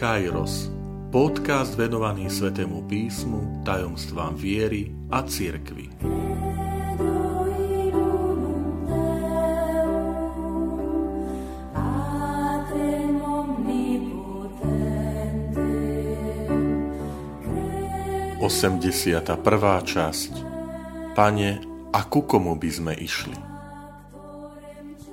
Kairos, podcast venovaný Svätému písmu, tajomstvám viery a cirkvi. Osemdesiata prvá časť. Pane, a ku komu by sme išli?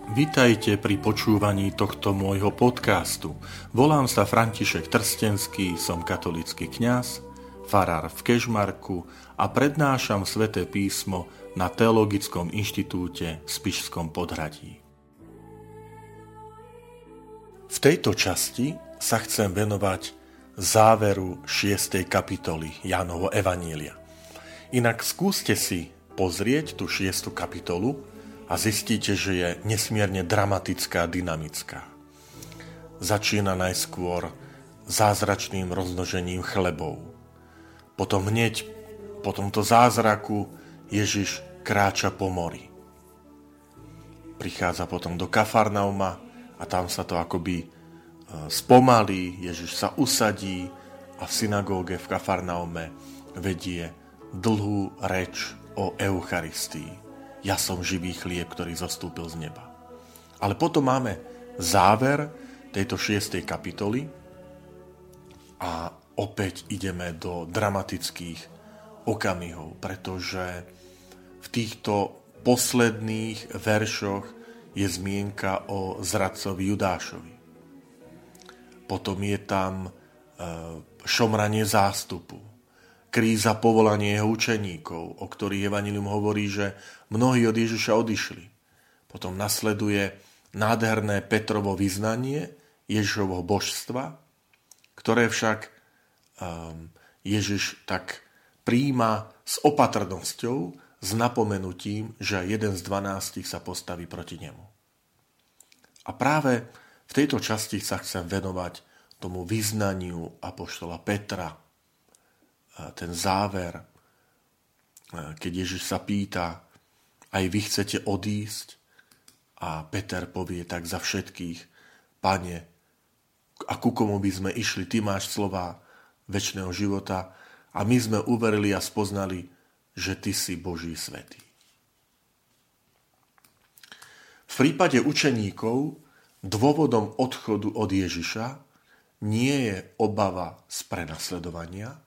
Vitajte pri počúvaní tohto môjho podcastu. Volám sa František Trstenský, som katolícky kňaz, farár v Kežmarku a prednášam Sväté písmo na Teologickom inštitúte v Spišskom podhradí. V tejto časti sa chcem venovať záveru 6. kapitoly Jánovho evanília. Inak skúste si pozrieť tú 6. kapitolu a zistíte, že je nesmierne dramatická a dynamická. Začína najskôr zázračným rozmnožením chlebov. Potom hneď po tomto zázraku Ježiš kráča po mori. Prichádza potom do Kafarnauma a tam sa to akoby spomalí. Ježiš sa usadí a v synagóge v Kafarnaume vedie dlhú reč o Eucharistii. Ja som živý chlieb, ktorý zostúpil z neba. Ale potom máme záver tejto 6. kapitoly a opäť ideme do dramatických okamihov, pretože v týchto posledných veršoch je zmienka o zradcovi Judášovi. Potom je tam šomranie zástupu. Kríza povolania jeho učeníkov, o ktorých evanjelium hovorí, že mnohí od Ježiša odišli. Potom nasleduje nádherné Petrovo vyznanie Ježišovho božstva, ktoré však Ježiš tak prijíma s opatrnosťou, s napomenutím, že jeden z 12 sa postaví proti nemu. A práve v tejto časti sa chcem venovať tomu vyznaniu apoštola Petra, ten záver, keď Ježiš sa pýta, aj vy chcete odísť? A Peter povie tak za všetkých, Pane, a ku komu by sme išli? Ty máš slová večného života a my sme uverili a spoznali, že Ty si Boží svätý. V prípade učeníkov dôvodom odchodu od Ježiša nie je obava z prenasledovania,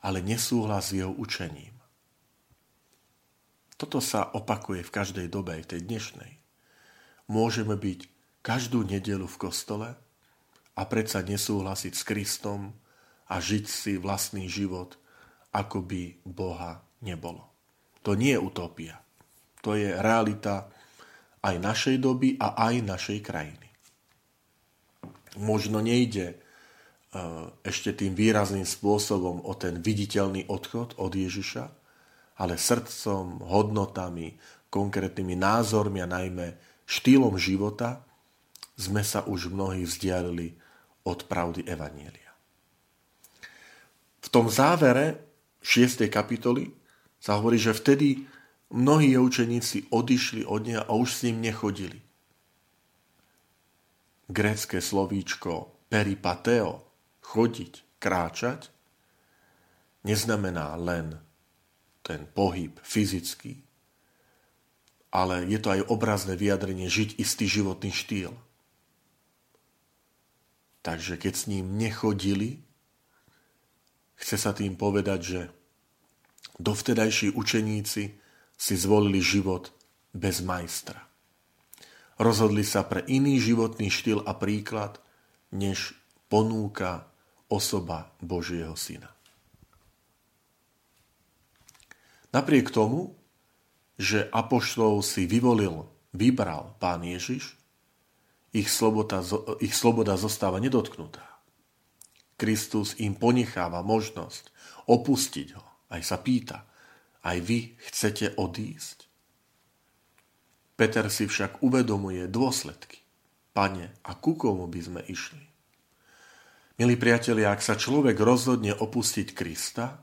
ale nesúhlas s jeho učením. Toto sa opakuje v každej dobe, aj tej dnešnej. Môžeme byť každú nedeľu v kostole a predsa nesúhlasiť s Kristom a žiť si vlastný život, ako by Boha nebolo. To nie je utopia. To je realita aj našej doby a aj našej krajiny. Možno nejde ešte tým výrazným spôsobom o ten viditeľný odchod od Ježiša, ale srdcom, hodnotami, konkrétnymi názormi a najmä štýlom života sme sa už mnohí vzdialili od pravdy evanjelia. V tom závere 6. kapitoly sa hovorí, že vtedy mnohí učeníci odišli od neho a už s ním nechodili. Grécke slovíčko peripateo, chodiť, kráčať, neznamená len ten pohyb fyzický, ale je to aj obrazné vyjadrenie žiť istý životný štýl. Takže keď s ním nechodili, chce sa tým povedať, že dovtedajší učeníci si zvolili život bez majstra. Rozhodli sa pre iný životný štýl a príklad, než ponúka osoba Božieho Syna. Napriek tomu, že apoštolov si vybral Pán Ježiš, ich sloboda zostáva nedotknutá. Kristus im ponecháva možnosť opustiť ho. Aj sa pýta, aj vy chcete odísť? Peter si však uvedomuje dôsledky. Pane, a ku komu by sme išli? Milí priatelia, ak sa človek rozhodne opustiť Krista,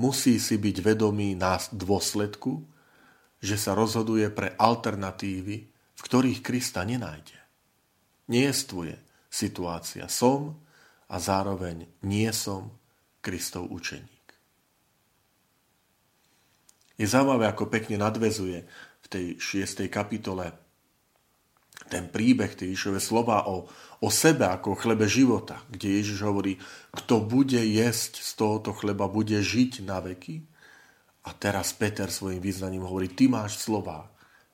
musí si byť vedomý dôsledku, že sa rozhoduje pre alternatívy, v ktorých Krista nenájde. Nejestvuje situácia som a zároveň nie som Kristov učeník. Je zaujímavé, ako pekne nadväzuje v tej 6. kapitole ten príbeh, tie Ježišove slova o sebe ako o chlebe života, kde Ježiš hovorí, kto bude jesť z tohoto chleba, bude žiť na veky. A teraz Peter svojim vyznaním hovorí, ty máš slova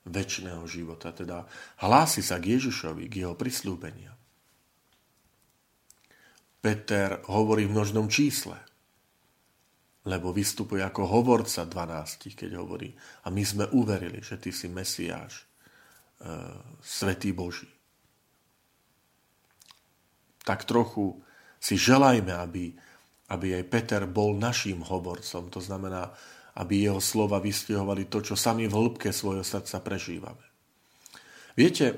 večného života, teda hlási sa k Ježišovi, k jeho prisľúbenia. Peter hovorí v množnom čísle, lebo vystupuje ako hovorca 12, keď hovorí, a my sme uverili, že ty si Mesiáš, Svätý Boží. Tak trochu si želajme, aby aj Peter bol naším hovorcom, to znamená, aby jeho slova vystihovali to, čo sami v hĺbke svojho srdca prežívame. Viete,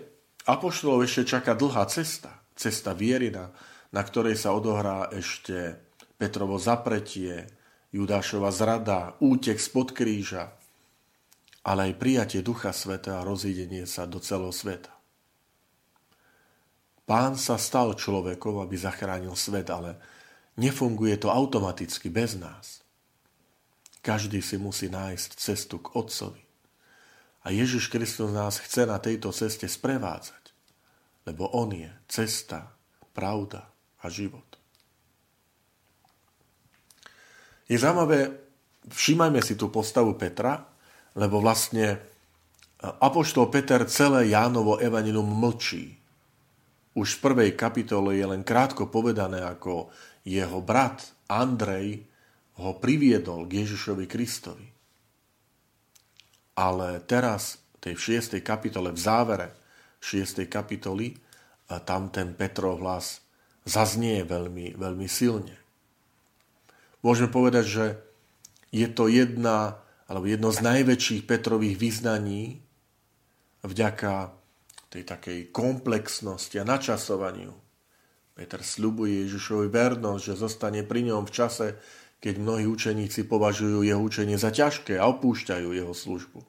apoštolov ešte čaká dlhá cesta, cesta viery, na ktorej sa odohrá ešte Petrovo zapretie, Judášova zrada, útek spod kríža, ale aj prijatie Ducha Svätého a rozídenie sa do celého sveta. Pán sa stal človekom, aby zachránil svet, ale nefunguje to automaticky bez nás. Každý si musí nájsť cestu k Otcovi. A Ježiš Kristus nás chce na tejto ceste sprevádzať, lebo On je cesta, pravda a život. Je zaujímavé, všímajme si tú postavu Petra, lebo vlastne apoštol Peter celé Jánovo evanjelium mlčí. Už v prvej kapitole je len krátko povedané, ako jeho brat Andrej ho priviedol k Ježišovi Kristovi. Ale teraz, tej 6. kapitole, v závere 6. kapitoly, tam ten Petrov hlas zaznie veľmi, veľmi silne. Môžeme povedať, že je to jedno z najväčších Petrových vyznaní vďaka tej takej komplexnosti a načasovaniu. Peter sľubuje Ježišovi vernosť, že zostane pri ňom v čase, keď mnohí učeníci považujú jeho učenie za ťažké a opúšťajú jeho službu.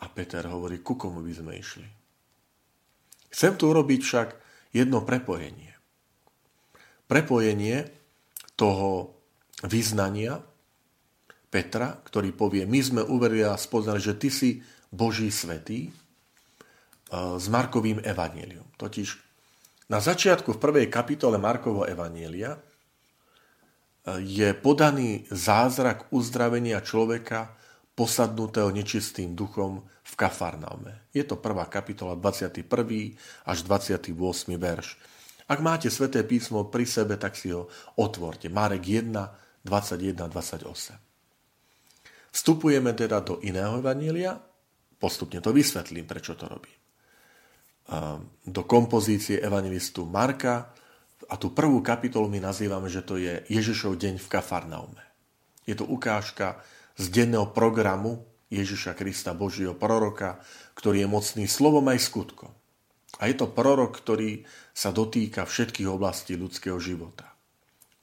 A Peter hovorí, ku komu by sme išli. Chcem tu urobiť však jedno prepojenie. Prepojenie toho vyznania Petra, ktorý povie, my sme uverili a spoznali, že ty si Boží svätý, s Markovým evanjeliom. Totiž na začiatku v prvej kapitole Markovo evanjelia je podaný zázrak uzdravenia človeka posadnutého nečistým duchom v Kafarnaume. Je to 1. kapitola 21. až 28. verš. Ak máte Sväté písmo pri sebe, tak si ho otvorte. Marek 1, 21-28. Vstupujeme teda do iného evanjelia. Postupne to vysvetlím, prečo to robím. Do kompozície evangelistu Marka. A tú prvú kapitolu my nazývame, že to je Ježišov deň v Kafarnaume. Je to ukážka z denného programu Ježiša Krista, Božieho proroka, ktorý je mocný slovom aj skutkom. A je to prorok, ktorý sa dotýka všetkých oblastí ľudského života.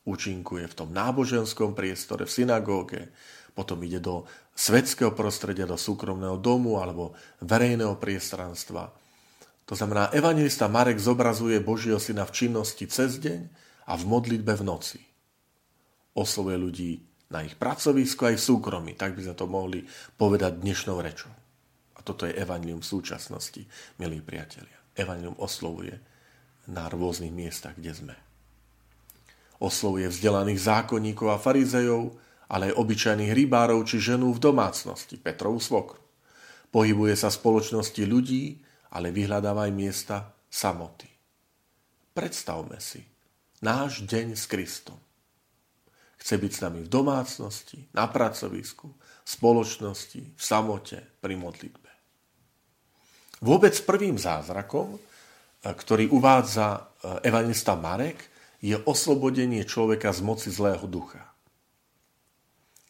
Účinkuje v tom náboženskom priestore, v synagóge, potom ide do svetského prostredia, do súkromného domu alebo verejného priestranstva. To znamená, evanjelista Marek zobrazuje Božieho syna v činnosti cez deň a v modlitbe v noci. Oslovuje ľudí na ich pracovisku aj v súkromí, tak by sme to mohli povedať dnešnou rečou. A toto je evanjelium v súčasnosti, milí priatelia. Evanjelium oslovuje na rôznych miestach, kde sme. Oslovuje vzdelaných zákonníkov a farizejov, ale aj obyčajných rybárov či ženu v domácnosti, Petrovú svokru. Pohybuje sa v spoločnosti ľudí, ale vyhľadáva aj miesta samoty. Predstavme si náš deň s Kristom. Chce byť s nami v domácnosti, na pracovisku, v spoločnosti, v samote, pri modlitbe. Vôbec prvým zázrakom, ktorý uvádza evanjelista Marek, je oslobodenie človeka z moci zlého ducha.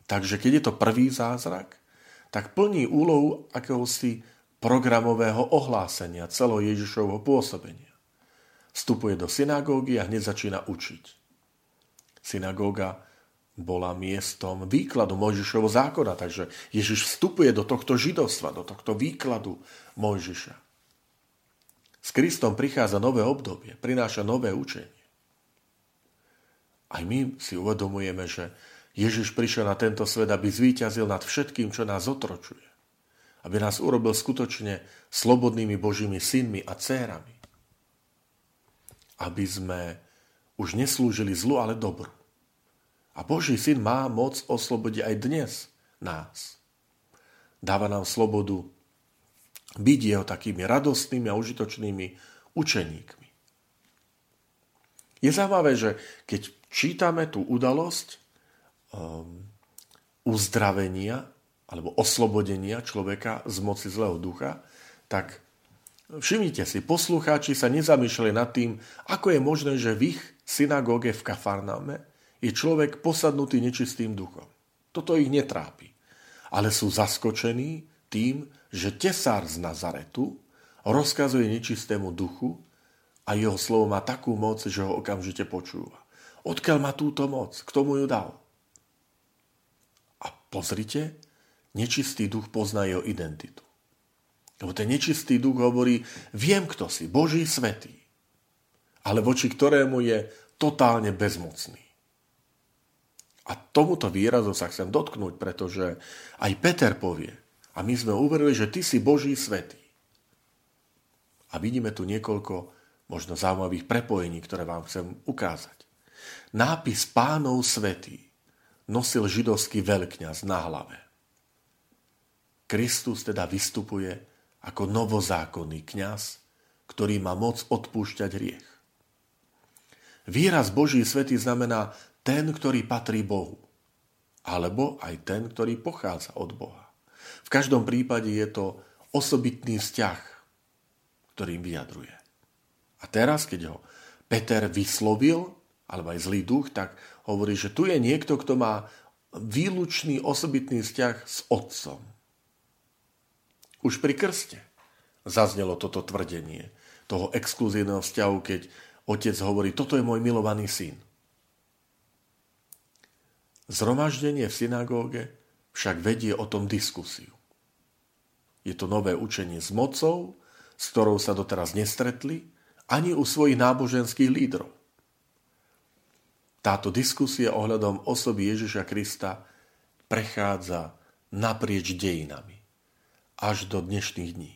Takže keď je to prvý zázrak, tak plní úlohu akéhosi programového ohlásenia celého Ježišovho pôsobenia. Vstupuje do synagógy a hneď začína učiť. Synagóga bola miestom výkladu Mojžišovho zákona, takže Ježiš vstupuje do tohto židovstva, do tohto výkladu Mojžiša. S Kristom prichádza nové obdobie, prináša nové učenie. Aj my si uvedomujeme, že Ježiš prišiel na tento svet, aby zvíťazil nad všetkým, čo nás otročuje. Aby nás urobil skutočne slobodnými Božími synmi a dcérami. Aby sme už neslúžili zlu, ale dobru. A Boží syn má moc oslobodiť aj dnes nás. Dáva nám slobodu byť jeho takými radostnými a užitočnými učeníkmi. Je zaujímavé, že keď čítame tú udalosť uzdravenia alebo oslobodenia človeka z moci zlého ducha, tak všimnite si, poslucháči sa nezamýšľali nad tým, ako je možné, že v ich synagóge v Kafarnaume je človek posadnutý nečistým duchom. Toto ich netrápi. Ale sú zaskočení tým, že tesár z Nazaretu rozkazuje nečistému duchu a jeho slovo má takú moc, že ho okamžite počúva. Odkiaľ má túto moc? Kto mu ju dal? A pozrite, nečistý duch pozná jeho identitu. Lebo ten nečistý duch hovorí, viem, kto si, Boží svätý, ale voči ktorému je totálne bezmocný. A tomuto výrazu sa chcem dotknúť, pretože aj Peter povie, a my sme uverili, že ty si Boží svätý. A vidíme tu niekoľko možno zaujímavých prepojení, ktoré vám chcem ukázať. Nápis Pánov svätý nosil židovský veľkňaz na hlave. Kristus teda vystupuje ako novozákonný kňaz, ktorý má moc odpúšťať hriech. Výraz Boží svätý znamená ten, ktorý patrí Bohu, alebo aj ten, ktorý pochádza od Boha. V každom prípade je to osobitný vzťah, ktorým vyjadruje. A teraz, keď ho Peter vyslovil, alebo aj zlý duch, tak hovorí, že tu je niekto, kto má výlučný osobitný vzťah s Otcom. Už pri krste zaznelo toto tvrdenie, toho exkluzívneho vzťahu, keď Otec hovorí, toto je môj milovaný syn. Zhromaždenie v synagóge však vedie o tom diskusiu. Je to nové učenie s mocou, s ktorou sa doteraz nestretli ani u svojich náboženských lídrov. Táto diskusia ohľadom osoby Ježiša Krista prechádza naprieč dejinami až do dnešných dní.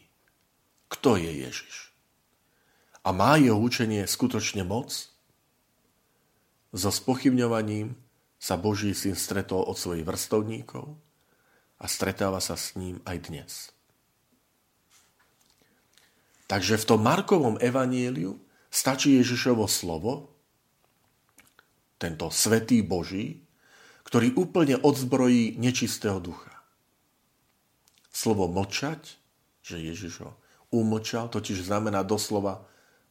Kto je Ježiš? A má jeho učenie skutočne moc? So spochybňovaním sa Boží syn stretol od svojich vrstovníkov a stretáva sa s ním aj dnes. Takže v tom Markovom evanjeliu stačí Ježišovo slovo, tento svätý Boží, ktorý úplne odzbrojí nečistého ducha. Slovo mlčať, že Ježiš ho umlčal, totiž znamená doslova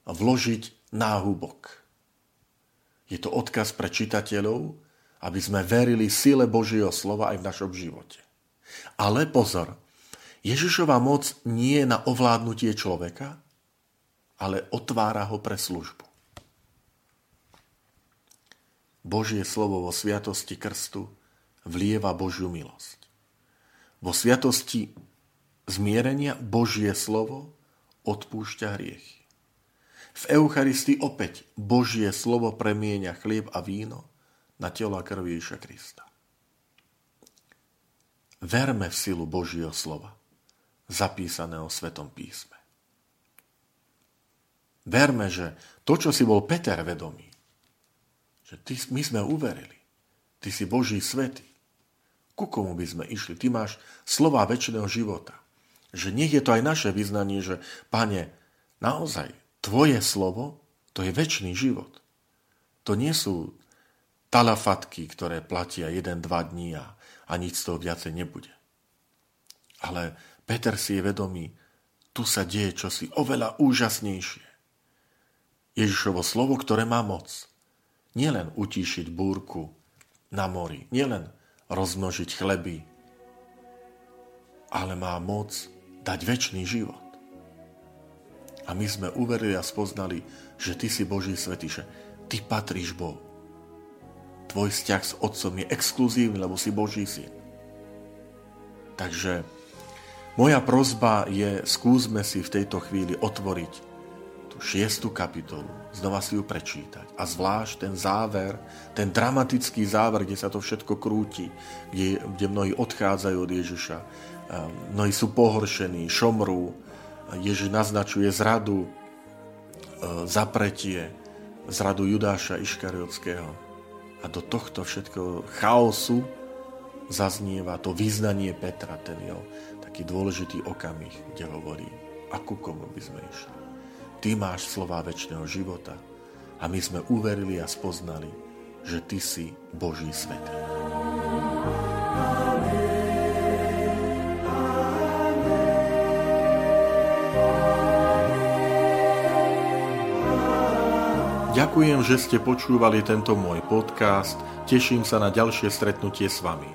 vložiť náhubok. Je to odkaz pre čitateľov, aby sme verili sile Božieho slova aj v našom živote. Ale pozor, Ježišova moc nie je na ovládnutie človeka, ale otvára ho pre službu. Božie slovo vo sviatosti krstu vlieva Božiu milosť. Vo sviatosti zmierenia Božie slovo odpúšťa hriechy. V Eucharistii opäť Božie slovo premieňa chlieb a víno na telo a krv Ježiša Krista. Verme v silu Božieho slova, zapísaného v Svetom písme. Verme, že to, čo si bol Peter vedomý, že my sme uverili, ty si Boží svätý, ku komu by sme išli, ty máš slová večného života. Že nech je to aj naše vyznanie, že Pane, naozaj, tvoje slovo, to je večný život. To nie sú talafatky, ktoré platia 1-2 dní a nič z toho viacej nebude. Ale Peter si je vedomý, tu sa deje čosi oveľa úžasnejšie. Ježišovo slovo, ktoré má moc. Nielen utíšiť búrku na mori, nielen rozmnožiť chleby, ale má moc dať večný život. A my sme uverili a spoznali, že ty si Boží svätý, že ty patríš Bohu. Tvoj vzťah s Otcom je exkluzívny, lebo si Boží syn. Takže moja prosba je, skúsme si v tejto chvíli otvoriť tú 6. kapitolu, znova si ju prečítať. A zvlášť ten záver, ten dramatický záver, kde sa to všetko krúti, kde mnohí odchádzajú od Ježiša, mnohí sú pohoršení, šomrú, Ježiš naznačuje zradu, zapretie, zradu Judáša Iškariotského. A do tohto všetkého chaosu zaznieva to vyznanie Petra, ten jeho taký dôležitý okamih, kde hovorí, a ku komu by sme išli? Ty máš slová večného života a my sme uverili a spoznali, že Ty si Boží svätý. Ďakujem, že ste počúvali tento môj podcast. Teším sa na ďalšie stretnutie s vami.